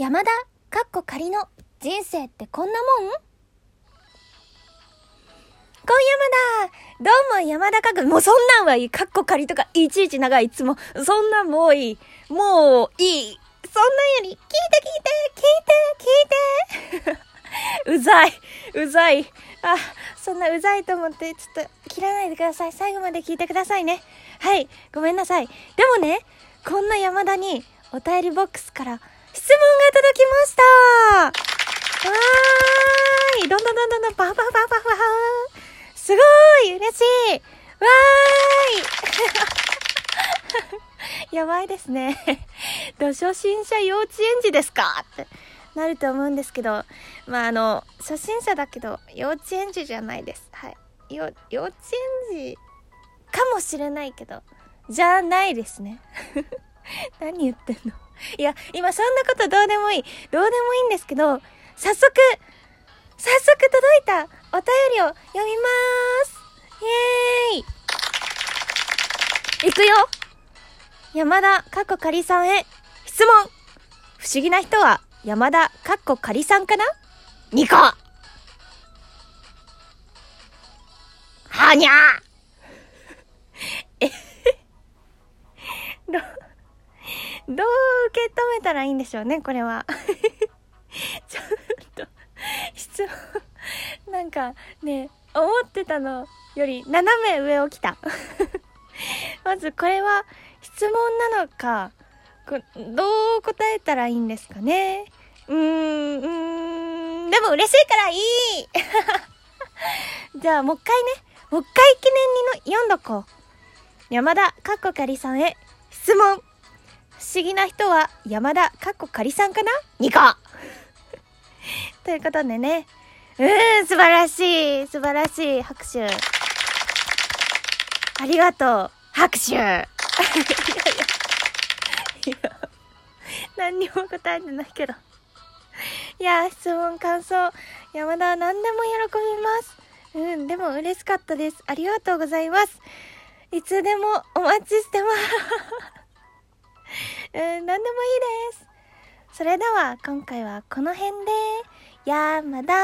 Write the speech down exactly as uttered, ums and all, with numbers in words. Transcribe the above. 山田かっこ仮の人生ってこんなもん。今夜まだどうも山田かっこ、もうそんなんはいい、かっこ仮とかいちいち長い、いつもそんなんもういい、もういい、そんなんより聞いて聞いて聞いて聞いてうざいうざい、あ、そんなうざいと思ってちょっと切らないでください。最後まで聞いてくださいね。はい、ごめんなさい。でもね、こんな山田にお便りボックスから質問が届きました。わーい、どんどんどんどんどん、パフパフパフパフ、すごーい、嬉しい、わーいやばいですね初心者幼稚園児ですかってなると思うんですけど、まああの初心者だけど幼稚園児じゃないです。はい、よ幼稚園児かもしれないけどじゃないですね。何言ってんの？いや今そんなことどうでもいい、どうでもいいんですけど、早速早速届いたお便りを読みます。イエーイ。いくよ。山田かっこかりさんへ質問。不思議な人は山田かっこかりさんかな？ニコはにゃーえど、どう受け止めたらいいんでしょうね、これはちょっと質問なんかね、思ってたのより斜め上を来たまずこれは質問なのか、どう答えたらいいんですかね。うーん、うーん、でも嬉しいからいいじゃあもう一回ね、もう一回記念にの読んどこう。山田かっこかりさんへ質問。不思議な人は山田かっこかりさんかな？ニコということでね、うーん、素晴らしい、素晴らしい、拍手ありがとう、拍手何にも答えてないけどいや質問感想、山田は何でも喜びます。うん、でも嬉しかったです、ありがとうございます、いつでもお待ちしてますうん、何でもいいです。それでは今回はこの辺で、山田